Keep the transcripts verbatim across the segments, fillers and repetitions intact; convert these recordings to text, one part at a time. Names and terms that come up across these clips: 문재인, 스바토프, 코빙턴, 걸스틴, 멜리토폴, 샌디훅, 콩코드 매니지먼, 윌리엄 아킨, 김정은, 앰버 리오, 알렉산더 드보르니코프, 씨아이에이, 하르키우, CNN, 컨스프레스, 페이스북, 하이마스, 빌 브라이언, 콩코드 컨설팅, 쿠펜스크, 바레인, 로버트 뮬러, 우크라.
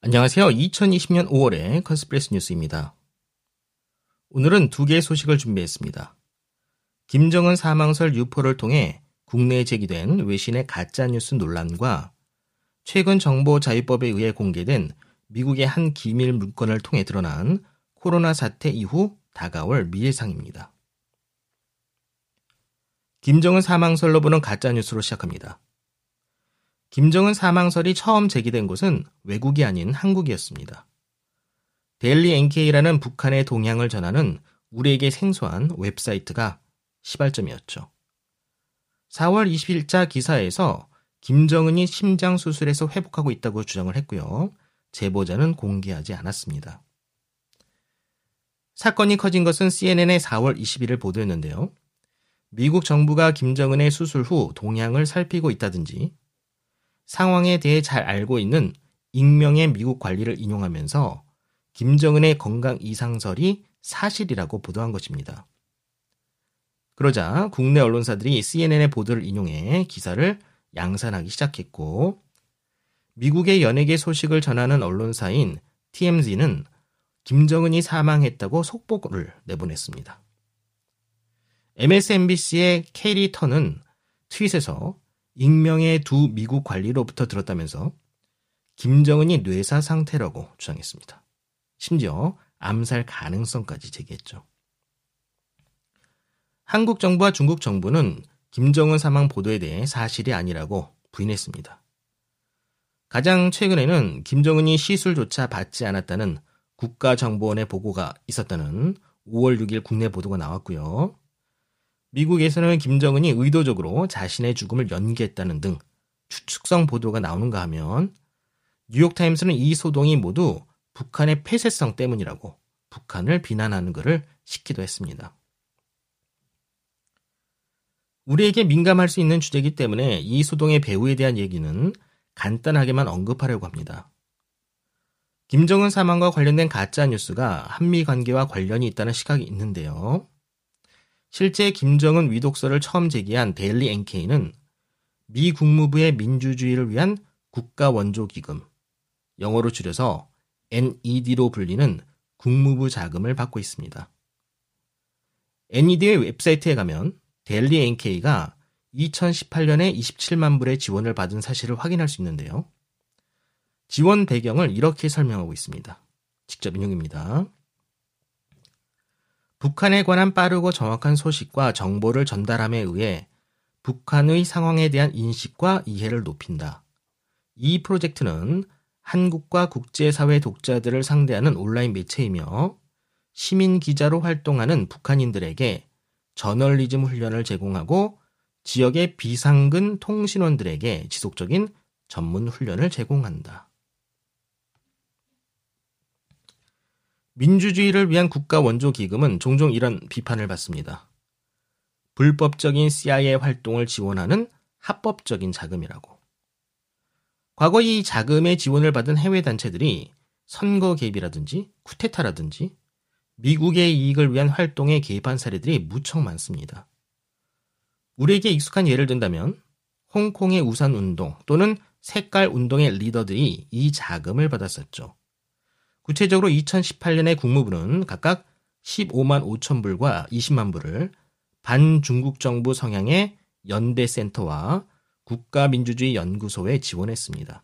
안녕하세요. 이천이십 년 오월의 컨스프레스 뉴스입니다. 오늘은 두 개의 소식을 준비했습니다. 김정은 사망설 유포를 통해 국내에 제기된 외신의 가짜뉴스 논란과 최근 정보자유법에 의해 공개된 미국의 한 기밀 문건을 통해 드러난 코로나 사태 이후 다가올 미래상입니다. 김정은 사망설로 보는 가짜뉴스로 시작합니다. 김정은 사망설이 처음 제기된 곳은 외국이 아닌 한국이었습니다. 데일리 엔케이라는 북한의 동향을 전하는 우리에게 생소한 웹사이트가 시발점이었죠. 사월 이십일자 기사에서 김정은이 심장 수술에서 회복하고 있다고 주장을 했고요. 제보자는 공개하지 않았습니다. 사건이 커진 것은 씨엔엔의 사월 이십일일 보도였는데요. 미국 정부가 김정은의 수술 후 동향을 살피고 있다든지 상황에 대해 잘 알고 있는 익명의 미국 관리를 인용하면서 김정은의 건강 이상설이 사실이라고 보도한 것입니다. 그러자 국내 언론사들이 씨엔엔의 보도를 인용해 기사를 양산하기 시작했고 미국의 연예계 소식을 전하는 언론사인 티엠지는 김정은이 사망했다고 속보를 내보냈습니다. 엠에스엔비씨의 케리 턴은 트윗에서 익명의 두 미국 관리로부터 들었다면서 김정은이 뇌사 상태라고 주장했습니다. 심지어 암살 가능성까지 제기했죠. 한국 정부와 중국 정부는 김정은 사망 보도에 대해 사실이 아니라고 부인했습니다. 가장 최근에는 김정은이 시술조차 받지 않았다는 국가정보원의 보고가 있었다는 오월 육일 국내 보도가 나왔고요. 미국에서는 김정은이 의도적으로 자신의 죽음을 연기했다는 등 추측성 보도가 나오는가 하면 뉴욕타임스는 이 소동이 모두 북한의 폐쇄성 때문이라고 북한을 비난하는 글을 싣기도 했습니다. 우리에게 민감할 수 있는 주제이기 때문에 이 소동의 배후에 대한 얘기는 간단하게만 언급하려고 합니다. 김정은 사망과 관련된 가짜뉴스가 한미 관계와 관련이 있다는 시각이 있는데요. 실제 김정은 위독설을 처음 제기한 데일리 엔케이는 미 국무부의 민주주의를 위한 국가원조기금, 영어로 줄여서 엔이디로 불리는 국무부 자금을 받고 있습니다. 엔이디의 웹사이트에 가면 데일리 엔케이가 이천십팔년에 이십칠만 불의 지원을 받은 사실을 확인할 수 있는데요. 지원 배경을 이렇게 설명하고 있습니다. 직접 인용입니다. 북한에 관한 빠르고 정확한 소식과 정보를 전달함에 의해 북한의 상황에 대한 인식과 이해를 높인다. 이 프로젝트는 한국과 국제사회 독자들을 상대하는 온라인 매체이며 시민 기자로 활동하는 북한인들에게 저널리즘 훈련을 제공하고 지역의 비상근 통신원들에게 지속적인 전문 훈련을 제공한다. 민주주의를 위한 국가원조기금은 종종 이런 비판을 받습니다. 불법적인 씨아이에이 활동을 지원하는 합법적인 자금이라고. 과거 이 자금의 지원을 받은 해외 단체들이 선거 개입이라든지 쿠데타라든지 미국의 이익을 위한 활동에 개입한 사례들이 무척 많습니다. 우리에게 익숙한 예를 든다면 홍콩의 우산운동 또는 색깔운동의 리더들이 이 자금을 받았었죠. 구체적으로 이천십팔년에 국무부는 각각 십오만 오천 불과 이십만 불을 반중국 정부 성향의 연대센터와 국가민주주의연구소에 지원했습니다.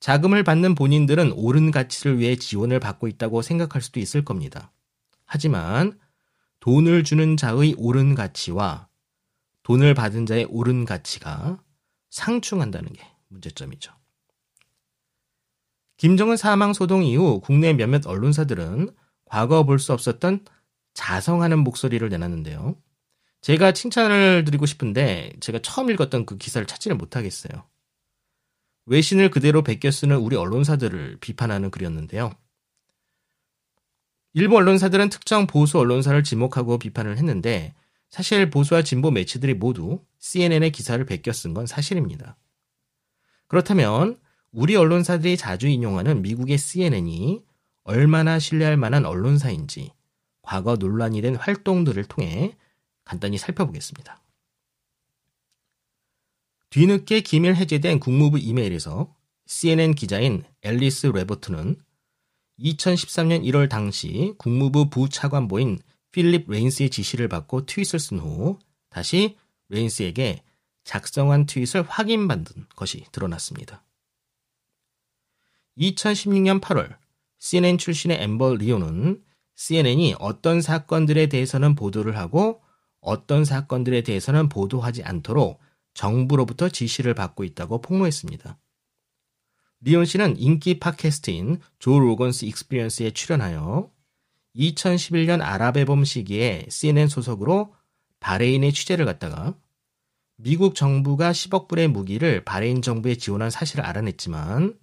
자금을 받는 본인들은 옳은 가치를 위해 지원을 받고 있다고 생각할 수도 있을 겁니다. 하지만 돈을 주는 자의 옳은 가치와 돈을 받은 자의 옳은 가치가 상충한다는 게 문제점이죠. 김정은 사망 소동 이후 국내 몇몇 언론사들은 과거 볼 수 없었던 자성하는 목소리를 내놨는데요. 제가 칭찬을 드리고 싶은데 제가 처음 읽었던 그 기사를 찾지를 못하겠어요. 외신을 그대로 베껴 쓰는 우리 언론사들을 비판하는 글이었는데요. 일부 언론사들은 특정 보수 언론사를 지목하고 비판을 했는데 사실 보수와 진보 매체들이 모두 씨엔엔의 기사를 베껴 쓴 건 사실입니다. 그렇다면 우리 언론사들이 자주 인용하는 미국의 씨엔엔이 얼마나 신뢰할 만한 언론사인지 과거 논란이 된 활동들을 통해 간단히 살펴보겠습니다. 뒤늦게 기밀 해제된 국무부 이메일에서 씨엔엔 기자인 앨리스 레버트는 이천십삼 년 일월 당시 국무부 부차관보인 필립 레인스의 지시를 받고 트윗을 쓴 후 다시 레인스에게 작성한 트윗을 확인받은 것이 드러났습니다. 이천십육 년 팔월 씨엔엔 출신의 앰버 리오는 씨엔엔이 어떤 사건들에 대해서는 보도를 하고 어떤 사건들에 대해서는 보도하지 않도록 정부로부터 지시를 받고 있다고 폭로했습니다. 리온 씨는 인기 팟캐스트인 조 로건스 익스피리언스에 출연하여 이천십일 년 아랍해범 시기에 씨엔엔 소속으로 바레인에 취재를 갔다가 미국 정부가 십억 불의 무기를 바레인 정부에 지원한 사실을 알아냈지만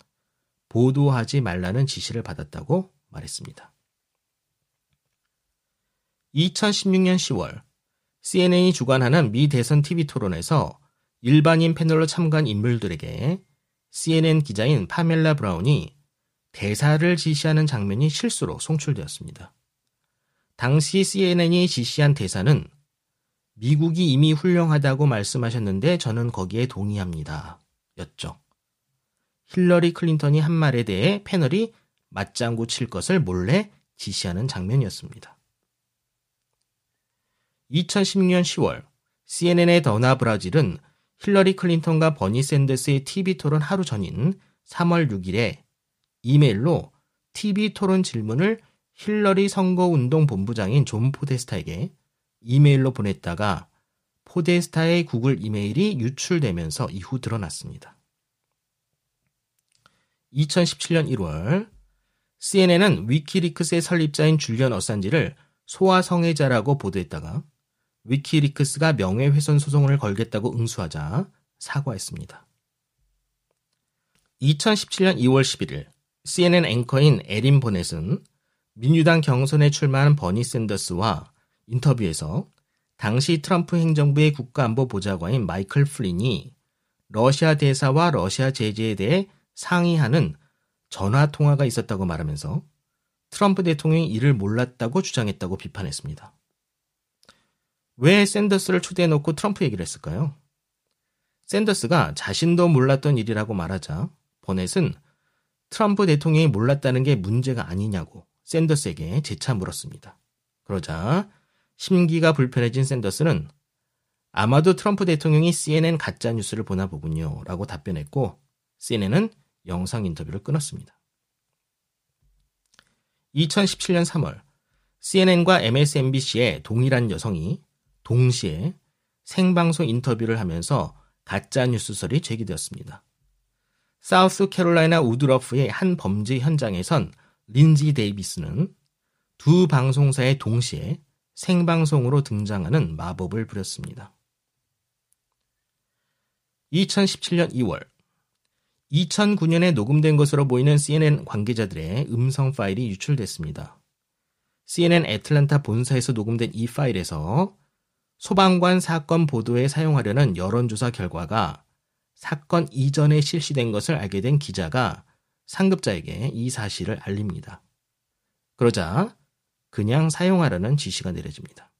보도하지 말라는 지시를 받았다고 말했습니다. 이천십육 년 시월 씨엔엔이 주관하는 미 대선 티비 토론에서 일반인 패널로 참가한 인물들에게 씨엔엔 기자인 파멜라 브라운이 대사를 지시하는 장면이 실수로 송출되었습니다. 당시 씨엔엔이 지시한 대사는 미국이 이미 훌륭하다고 말씀하셨는데 저는 거기에 동의합니다. 였죠. 힐러리 클린턴이 한 말에 대해 패널이 맞장구 칠 것을 몰래 지시하는 장면이었습니다. 이천십육 년 시월 씨엔엔의 더나 브라질은 힐러리 클린턴과 버니 샌더스의 티비 토론 하루 전인 삼월 육일에 이메일로 티비 토론 질문을 힐러리 선거운동 본부장인 존 포데스타에게 이메일로 보냈다가 포데스타의 구글 이메일이 유출되면서 이후 드러났습니다. 이천십칠 년 일월 씨엔엔은 위키리크스의 설립자인 줄리언 어산지를 소아성애자라고 보도했다가 위키리크스가 명예훼손 소송을 걸겠다고 응수하자 사과했습니다. 이천십칠 년 이월 십일일 씨엔엔 앵커인 에린 보넷은 민주당 경선에 출마한 버니 샌더스와 인터뷰에서 당시 트럼프 행정부의 국가안보보좌관인 마이클 플린이 러시아 대사와 러시아 제재에 대해 상의하는 전화통화가 있었다고 말하면서 트럼프 대통령이 이를 몰랐다고 주장했다고 비판했습니다. 왜 샌더스를 초대해놓고 트럼프 얘기를 했을까요? 샌더스가 자신도 몰랐던 일이라고 말하자 버넷은 트럼프 대통령이 몰랐다는 게 문제가 아니냐고 샌더스에게 재차 물었습니다. 그러자 심기가 불편해진 샌더스는 아마도 트럼프 대통령이 씨엔엔 가짜뉴스를 보나 보군요 라고 답변했고 씨엔엔은 영상 인터뷰를 끊었습니다. 이천십칠 년 삼월 씨엔엔과 엠에스엔비씨의 동일한 여성이 동시에 생방송 인터뷰를 하면서 가짜 뉴스설이 제기되었습니다. 사우스캐롤라이나 우드러프의 한 범죄 현장에선 린지 데이비스는 두 방송사에 동시에 생방송으로 등장하는 마법을 부렸습니다. 이천십칠 년 이월 이천구 년에 녹음된 것으로 보이는 씨엔엔 관계자들의 음성 파일이 유출됐습니다. 씨엔엔 애틀란타 본사에서 녹음된 이 파일에서 소방관 사건 보도에 사용하려는 여론조사 결과가 사건 이전에 실시된 것을 알게 된 기자가 상급자에게 이 사실을 알립니다. 그러자 그냥 사용하라는 지시가 내려집니다.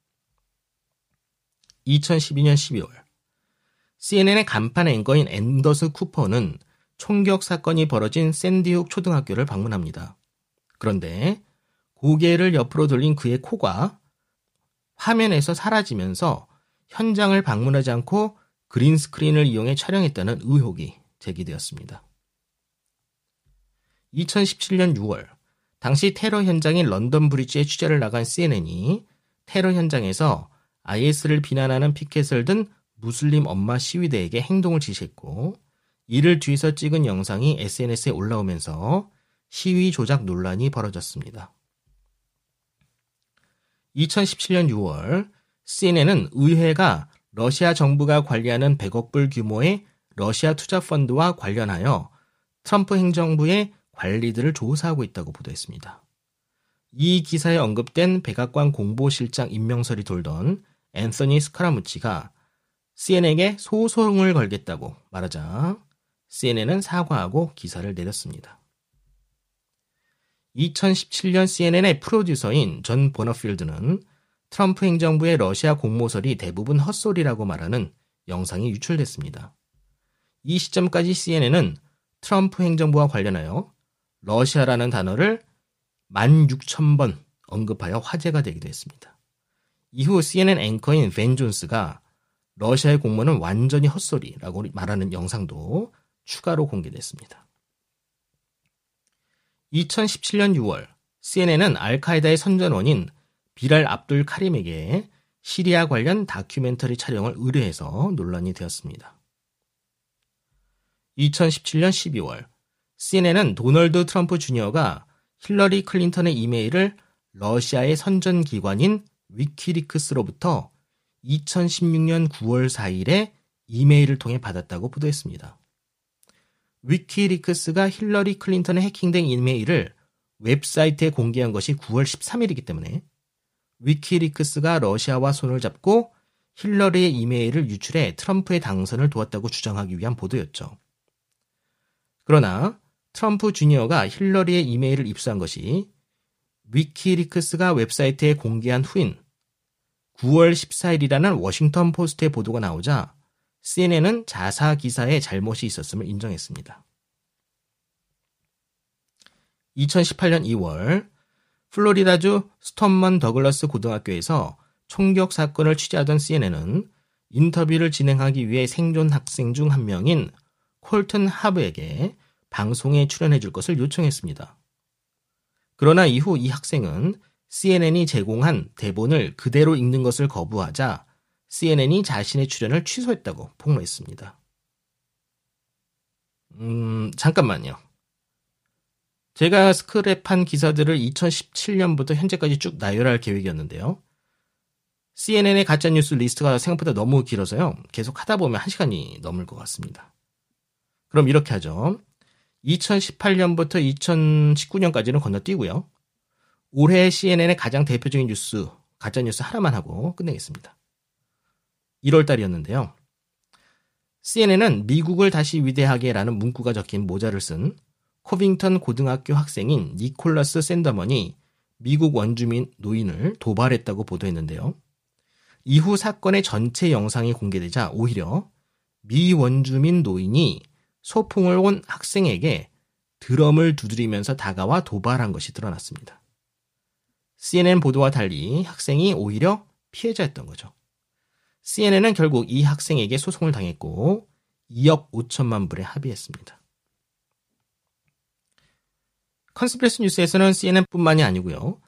이천십이 년 십이월 씨엔엔의 간판 앵커인 앤더스 쿠퍼는 총격 사건이 벌어진 샌디훅 초등학교를 방문합니다. 그런데 고개를 옆으로 돌린 그의 코가 화면에서 사라지면서 현장을 방문하지 않고 그린스크린을 이용해 촬영했다는 의혹이 제기되었습니다. 이천십칠 년 유월 당시 테러 현장인 런던 브리지에 취재를 나간 씨엔엔이 테러 현장에서 아이에스를 비난하는 피켓을 든 무슬림 엄마 시위대에게 행동을 지시했고 이를 뒤에서 찍은 영상이 에스엔에스에 올라오면서 시위 조작 논란이 벌어졌습니다. 이천십칠 년 유월 씨엔엔은 의회가 러시아 정부가 관리하는 백억 불 규모의 러시아 투자 펀드와 관련하여 트럼프 행정부의 관리들을 조사하고 있다고 보도했습니다. 이 기사에 언급된 백악관 공보실장 임명설이 돌던 앤서니 스카라무치가 씨엔엔에게 소송을 걸겠다고 말하자 씨엔엔은 사과하고 기사를 내렸습니다. 이천십칠 년 씨엔엔의 프로듀서인 존 버너필드는 트럼프 행정부의 러시아 공모설이 대부분 헛소리라고 말하는 영상이 유출됐습니다. 이 시점까지 씨엔엔은 트럼프 행정부와 관련하여 러시아라는 단어를 만 육천 번 언급하여 화제가 되기도 했습니다. 이후 씨엔엔 앵커인 벤 존스가 러시아의 공모는 완전히 헛소리라고 말하는 영상도 추가로 공개됐습니다. 이천십칠 년 유월, 씨엔엔은 알카에다의 선전원인 빌알 압둘 카림에게 시리아 관련 다큐멘터리 촬영을 의뢰해서 논란이 되었습니다. 이천십칠 년 십이월, 씨엔엔은 도널드 트럼프 주니어가 힐러리 클린턴의 이메일을 러시아의 선전기관인 위키리크스로부터 이천십육 년 구월 사일에 이메일을 통해 받았다고 보도했습니다. 위키리크스가 힐러리 클린턴의 해킹된 이메일을 웹사이트에 공개한 것이 구월 십삼일이기 때문에 위키리크스가 러시아와 손을 잡고 힐러리의 이메일을 유출해 트럼프의 당선을 도왔다고 주장하기 위한 보도였죠. 그러나 트럼프 주니어가 힐러리의 이메일을 입수한 것이 위키리크스가 웹사이트에 공개한 후인 구월 십사일이라는 워싱턴 포스트의 보도가 나오자 씨엔엔은 자사 기사에 잘못이 있었음을 인정했습니다. 이천십팔 년 이월, 플로리다주 스톰먼 더글러스 고등학교에서 총격 사건을 취재하던 씨엔엔은 인터뷰를 진행하기 위해 생존 학생 중 한 명인 콜튼 하브에게 방송에 출연해 줄 것을 요청했습니다. 그러나 이후 이 학생은 씨엔엔이 제공한 대본을 그대로 읽는 것을 거부하자 씨엔엔이 자신의 출연을 취소했다고 폭로했습니다. 음, 잠깐만요. 제가 스크랩한 기사들을 이천십칠 년부터 현재까지 쭉 나열할 계획이었는데요. 씨엔엔의 가짜뉴스 리스트가 생각보다 너무 길어서요. 계속 하다 보면 한 시간이 넘을 것 같습니다. 그럼 이렇게 하죠. 이천십팔 년부터 이천십구 년까지는 건너뛰고요. 올해 씨엔엔의 가장 대표적인 뉴스, 가짜뉴스 하나만 하고 끝내겠습니다. 일월달이었는데요. 씨엔엔은 미국을 다시 위대하게 라는 문구가 적힌 모자를 쓴 코빙턴 고등학교 학생인 니콜라스 샌더먼이 미국 원주민 노인을 도발했다고 보도했는데요. 이후 사건의 전체 영상이 공개되자 오히려 미 원주민 노인이 소풍을 온 학생에게 드럼을 두드리면서 다가와 도발한 것이 드러났습니다. 씨엔엔 보도와 달리 학생이 오히려 피해자였던 거죠. 씨엔엔은 결국 이 학생에게 소송을 당했고 이억 오천만 불에 합의했습니다. 컨스프레스 뉴스에서는 씨엔엔뿐만이 아니고요.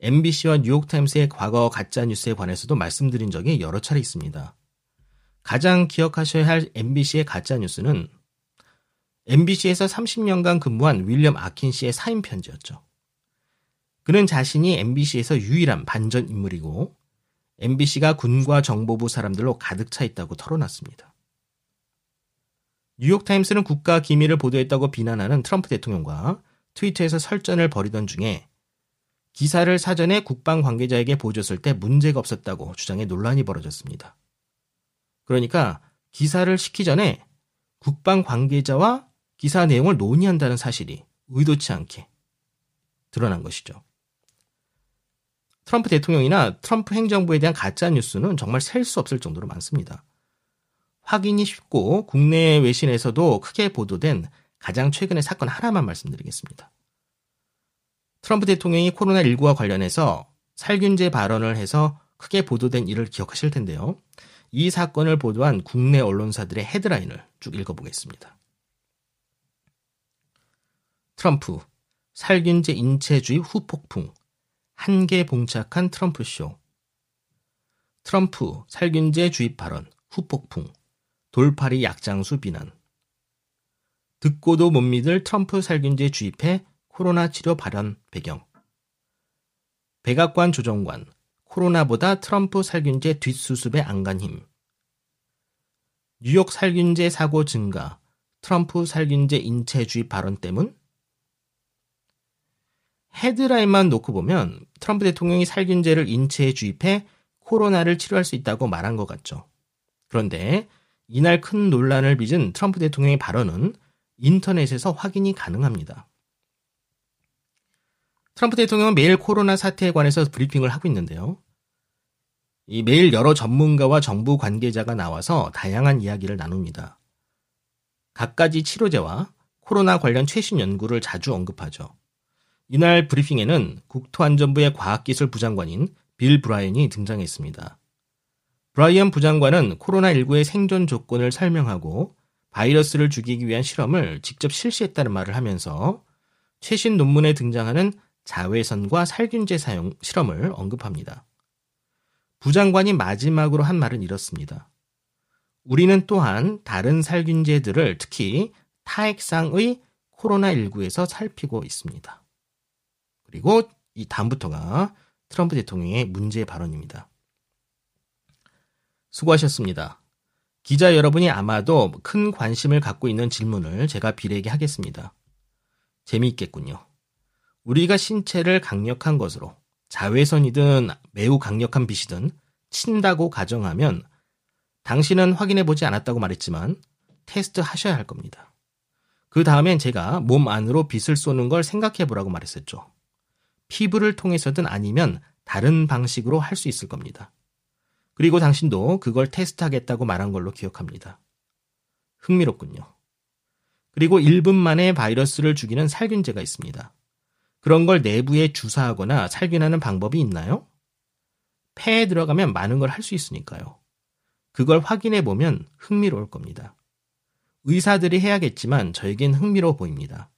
엠비씨와 뉴욕타임스의 과거 가짜뉴스에 관해서도 말씀드린 적이 여러 차례 있습니다. 가장 기억하셔야 할 엠비씨의 가짜뉴스는 엠비씨에서 삼십 년간 근무한 윌리엄 아킨 씨의 사임 편지였죠. 그는 자신이 엠비씨에서 유일한 반전 인물이고 엠비씨가 군과 정보부 사람들로 가득 차 있다고 털어놨습니다. 뉴욕타임스는 국가 기밀을 보도했다고 비난하는 트럼프 대통령과 트위터에서 설전을 벌이던 중에 기사를 사전에 국방 관계자에게 보여줬을 때 문제가 없었다고 주장해 논란이 벌어졌습니다. 그러니까 기사를 시키기 전에 국방 관계자와 기사 내용을 논의한다는 사실이 의도치 않게 드러난 것이죠. 트럼프 대통령이나 트럼프 행정부에 대한 가짜뉴스는 정말 셀 수 없을 정도로 많습니다. 확인이 쉽고 국내 외신에서도 크게 보도된 가장 최근의 사건 하나만 말씀드리겠습니다. 트럼프 대통령이 코로나십구와 관련해서 살균제 발언을 해서 크게 보도된 일을 기억하실 텐데요. 이 사건을 보도한 국내 언론사들의 헤드라인을 쭉 읽어보겠습니다. 트럼프, 살균제 인체주의 후폭풍, 한계 봉착한 트럼프쇼. 트럼프 살균제 주입 발언 후폭풍 돌팔이 약장수 비난. 듣고도 못 믿을 트럼프 살균제 주입해 코로나 치료 발언 배경. 백악관 조정관 코로나보다 트럼프 살균제 뒷수습에 안간 힘. 뉴욕 살균제 사고 증가, 트럼프 살균제 인체주의 발언 때문? 헤드라인만 놓고 보면 트럼프 대통령이 살균제를 인체에 주입해 코로나를 치료할 수 있다고 말한 것 같죠. 그런데 이날 큰 논란을 빚은 트럼프 대통령의 발언은 인터넷에서 확인이 가능합니다. 트럼프 대통령은 매일 코로나 사태에 관해서 브리핑을 하고 있는데요. 이 매일 여러 전문가와 정부 관계자가 나와서 다양한 이야기를 나눕니다. 갖가지 치료제와 코로나 관련 최신 연구를 자주 언급하죠. 이날 브리핑에는 국토안전부의 과학기술 부장관인 빌 브라이언이 등장했습니다. 브라이언 부장관은 코로나십구의 생존 조건을 설명하고 바이러스를 죽이기 위한 실험을 직접 실시했다는 말을 하면서 최신 논문에 등장하는 자외선과 살균제 사용 실험을 언급합니다. 부장관이 마지막으로 한 말은 이렇습니다. 우리는 또한 다른 살균제들을 특히 타액상의 코로나십구에서 살피고 있습니다. 그리고 이 다음부터가 트럼프 대통령의 문제 발언입니다. 수고하셨습니다. 기자 여러분이 아마도 큰 관심을 갖고 있는 질문을 제가 빌에게 하겠습니다. 재미있겠군요. 우리가 신체를 강력한 것으로 자외선이든 매우 강력한 빛이든 친다고 가정하면 당신은 확인해보지 않았다고 말했지만 테스트하셔야 할 겁니다. 그 다음엔 제가 몸 안으로 빛을 쏘는 걸 생각해보라고 말했었죠. 피부를 통해서든 아니면 다른 방식으로 할 수 있을 겁니다. 그리고 당신도 그걸 테스트하겠다고 말한 걸로 기억합니다. 흥미롭군요. 그리고 일 분 만에 바이러스를 죽이는 살균제가 있습니다. 그런 걸 내부에 주사하거나 살균하는 방법이 있나요? 폐에 들어가면 많은 걸 할 수 있으니까요. 그걸 확인해보면 흥미로울 겁니다. 의사들이 해야겠지만 저에겐 흥미로워 보입니다.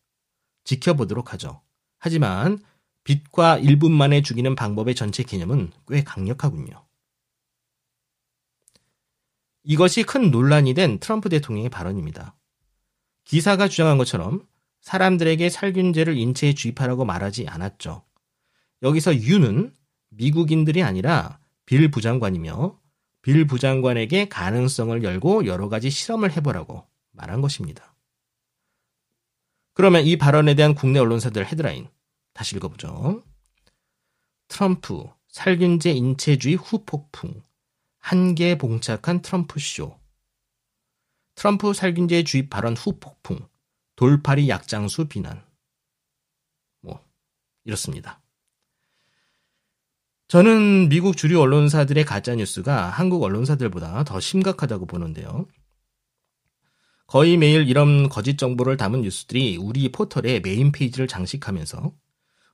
지켜보도록 하죠. 하지만 빛과 일 분 만에 죽이는 방법의 전체 개념은 꽤 강력하군요. 이것이 큰 논란이 된 트럼프 대통령의 발언입니다. 기사가 주장한 것처럼 사람들에게 살균제를 인체에 주입하라고 말하지 않았죠. 여기서 유는 미국인들이 아니라 빌 부장관이며 빌 부장관에게 가능성을 열고 여러 가지 실험을 해보라고 말한 것입니다. 그러면 이 발언에 대한 국내 언론사들 헤드라인 다시 읽어보죠. 트럼프 살균제 인체주의 후폭풍 한계에 봉착한 트럼프 쇼. 트럼프 살균제 주입 발언 후폭풍 돌팔이 약장수 비난. 뭐 이렇습니다. 저는 미국 주류 언론사들의 가짜뉴스가 한국 언론사들보다 더 심각하다고 보는데요. 거의 매일 이런 거짓 정보를 담은 뉴스들이 우리 포털의 메인 페이지를 장식하면서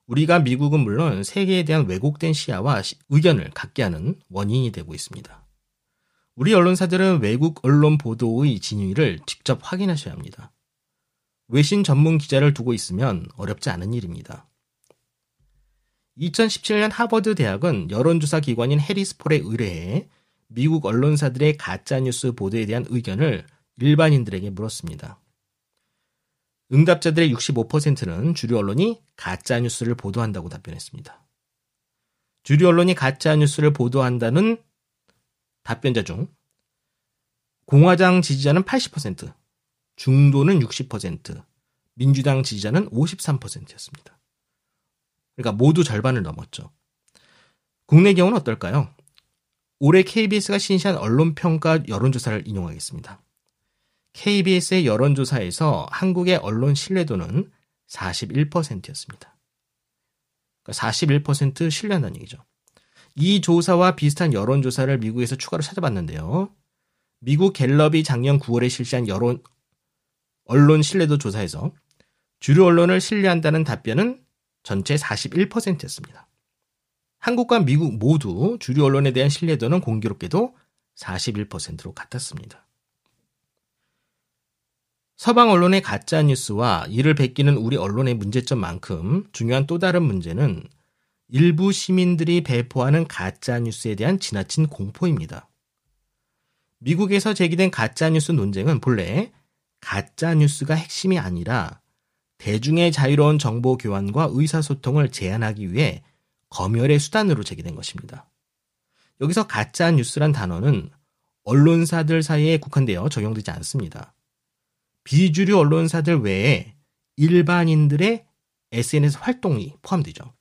우리가 미국은 물론 세계에 대한 왜곡된 시야와 의견을 갖게 하는 원인이 되고 있습니다. 우리 언론사들은 외국 언론 보도의 진위를 직접 확인하셔야 합니다. 외신 전문 기자를 두고 있으면 어렵지 않은 일입니다. 이천십칠 년 하버드 대학은 여론조사 기관인 해리스폴에 의뢰해 미국 언론사들의 가짜뉴스 보도에 대한 의견을 일반인들에게 물었습니다. 응답자들의 육십오 퍼센트는 주류 언론이 가짜뉴스를 보도한다고 답변했습니다. 주류 언론이 가짜뉴스를 보도한다는 답변자 중 공화당 지지자는 팔십 퍼센트, 중도는 육십 퍼센트, 민주당 지지자는 오십삼 퍼센트였습니다. 그러니까 모두 절반을 넘었죠. 국내 경우는 어떨까요? 올해 케이비에스가 신시한 언론평가 여론조사를 인용하겠습니다. 케이비에스의 여론조사에서 한국의 언론 신뢰도는 사십일 퍼센트였습니다. 그러니까 사십일 퍼센트 신뢰한다는 얘기죠. 이 조사와 비슷한 여론조사를 미국에서 추가로 찾아봤는데요. 미국 갤럽이 작년 구월에 실시한 여론, 언론 신뢰도 조사에서 주류 언론을 신뢰한다는 답변은 전체 사십일 퍼센트였습니다. 한국과 미국 모두 주류 언론에 대한 신뢰도는 공교롭게도 사십일 퍼센트로 같았습니다. 서방 언론의 가짜뉴스와 이를 베끼는 우리 언론의 문제점만큼 중요한 또 다른 문제는 일부 시민들이 배포하는 가짜뉴스에 대한 지나친 공포입니다. 미국에서 제기된 가짜뉴스 논쟁은 본래 가짜뉴스가 핵심이 아니라 대중의 자유로운 정보 교환과 의사소통을 제한하기 위해 검열의 수단으로 제기된 것입니다. 여기서 가짜뉴스란 단어는 언론사들 사이에 국한되어 적용되지 않습니다. 비주류 언론사들 외에 일반인들의 에스엔에스 활동이 포함되죠.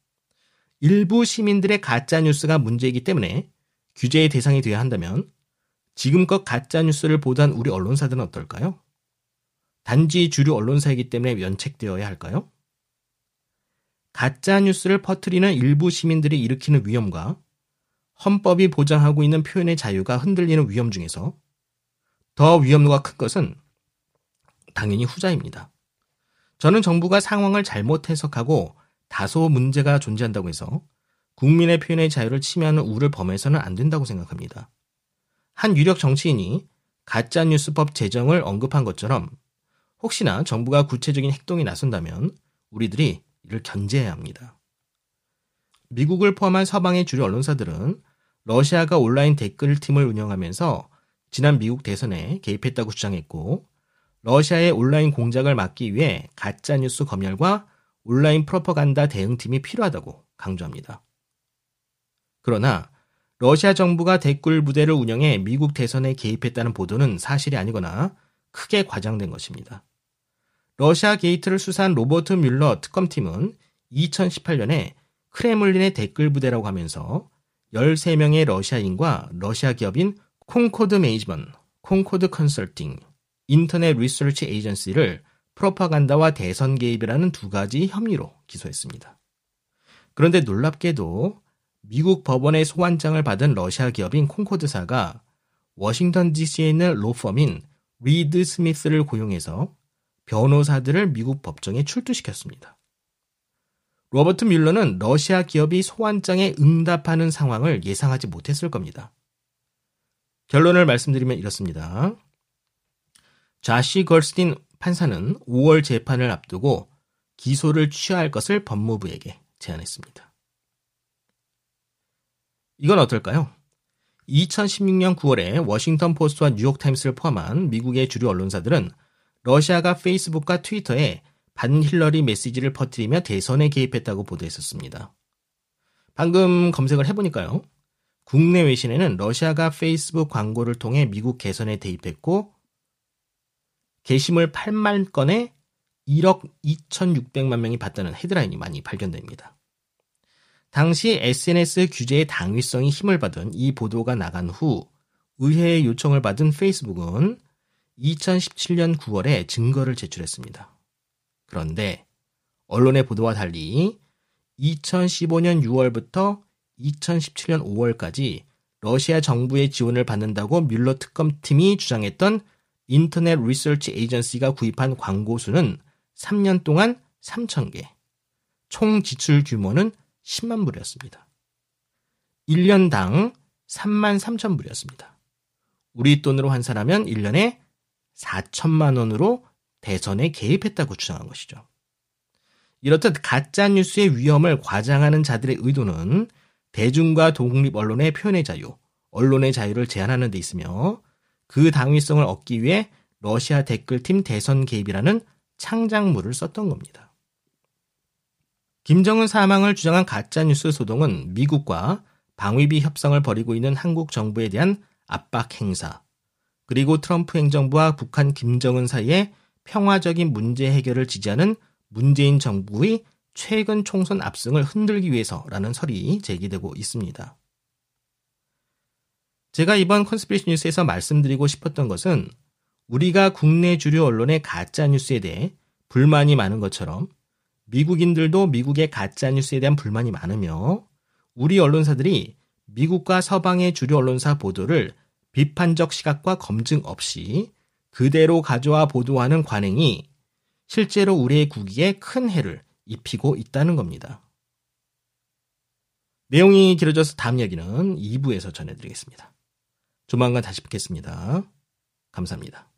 일부 시민들의 가짜뉴스가 문제이기 때문에 규제의 대상이 되어야 한다면 지금껏 가짜뉴스를 보도한 우리 언론사들은 어떨까요? 단지 주류 언론사이기 때문에 면책되어야 할까요? 가짜뉴스를 퍼뜨리는 일부 시민들이 일으키는 위험과 헌법이 보장하고 있는 표현의 자유가 흔들리는 위험 중에서 더 위험도가 큰 것은 당연히 후자입니다. 저는 정부가 상황을 잘못 해석하고 다소 문제가 존재한다고 해서 국민의 표현의 자유를 침해하는 우를 범해서는 안 된다고 생각합니다. 한 유력 정치인이 가짜뉴스법 제정을 언급한 것처럼 혹시나 정부가 구체적인 행동에 나선다면 우리들이 이를 견제해야 합니다. 미국을 포함한 서방의 주류 언론사들은 러시아가 온라인 댓글팀을 운영하면서 지난 미국 대선에 개입했다고 주장했고 러시아의 온라인 공작을 막기 위해 가짜뉴스 검열과 온라인 프로파간다 대응팀이 필요하다고 강조합니다. 그러나 러시아 정부가 댓글 부대를 운영해 미국 대선에 개입했다는 보도는 사실이 아니거나 크게 과장된 것입니다. 러시아 게이트를 수사한 로버트 뮬러 특검팀은 이천십팔 년에 크레믈린의 댓글 부대라고 하면서 열세 명의 러시아인과 러시아 기업인 콩코드 매니지먼, 콩코드 컨설팅, 인터넷 리서치 에이전시를 프로파간다와 대선 개입이라는 두 가지 혐의로 기소했습니다. 그런데 놀랍게도 미국 법원의 소환장을 받은 러시아 기업인 콩코드사가 워싱턴 디씨에 있는 로펌인 리드 스미스를 고용해서 변호사들을 미국 법정에 출두시켰습니다. 로버트 뮬러는 러시아 기업이 소환장에 응답하는 상황을 예상하지 못했을 겁니다. 결론을 말씀드리면 이렇습니다. 자시 걸스틴 판사는 오월 재판을 앞두고 기소를 취하할 것을 법무부에게 제안했습니다. 이건 어떨까요? 이천십육 년 구월에 워싱턴 포스트와 뉴욕타임스를 포함한 미국의 주류 언론사들은 러시아가 페이스북과 트위터에 반힐러리 메시지를 퍼뜨리며 대선에 개입했다고 보도했었습니다. 방금 검색을 해보니까요. 국내 외신에는 러시아가 페이스북 광고를 통해 미국 대선에 개입했고 게시물 팔만 건에 일억 이천육백만 명이 봤다는 헤드라인이 많이 발견됩니다. 당시 에스엔에스 규제의 당위성이 힘을 받은 이 보도가 나간 후 의회의 요청을 받은 페이스북은 이천십칠 년 구월에 증거를 제출했습니다. 그런데 언론의 보도와 달리 이천십오 년 유월부터 이천십칠 년 오월까지 러시아 정부의 지원을 받는다고 뮬러 특검팀이 주장했던 인터넷 리서치 에이전시가 구입한 광고 수는 삼 년 동안 삼천 개, 총 지출 규모는 십만 불이었습니다. 일 년당 삼만 삼천 불이었습니다. 우리 돈으로 환산하면 일 년에 사천만 원으로 대선에 개입했다고 주장한 것이죠. 이렇듯 가짜뉴스의 위험을 과장하는 자들의 의도는 대중과 독립 언론의 표현의 자유, 언론의 자유를 제한하는 데 있으며 그 당위성을 얻기 위해 러시아 댓글팀 대선 개입이라는 창작물을 썼던 겁니다. 김정은 사망을 주장한 가짜뉴스 소동은 미국과 방위비 협상을 벌이고 있는 한국 정부에 대한 압박 행사, 그리고 트럼프 행정부와 북한 김정은 사이의 평화적인 문제 해결을 지지하는 문재인 정부의 최근 총선 압승을 흔들기 위해서라는 설이 제기되고 있습니다. 제가 이번 컨스피리시 뉴스에서 말씀드리고 싶었던 것은 우리가 국내 주류 언론의 가짜뉴스에 대해 불만이 많은 것처럼 미국인들도 미국의 가짜뉴스에 대한 불만이 많으며 우리 언론사들이 미국과 서방의 주류 언론사 보도를 비판적 시각과 검증 없이 그대로 가져와 보도하는 관행이 실제로 우리의 국익에 큰 해를 입히고 있다는 겁니다. 내용이 길어져서 다음 이야기는 이 부에서 전해드리겠습니다. 조만간 다시 뵙겠습니다. 감사합니다.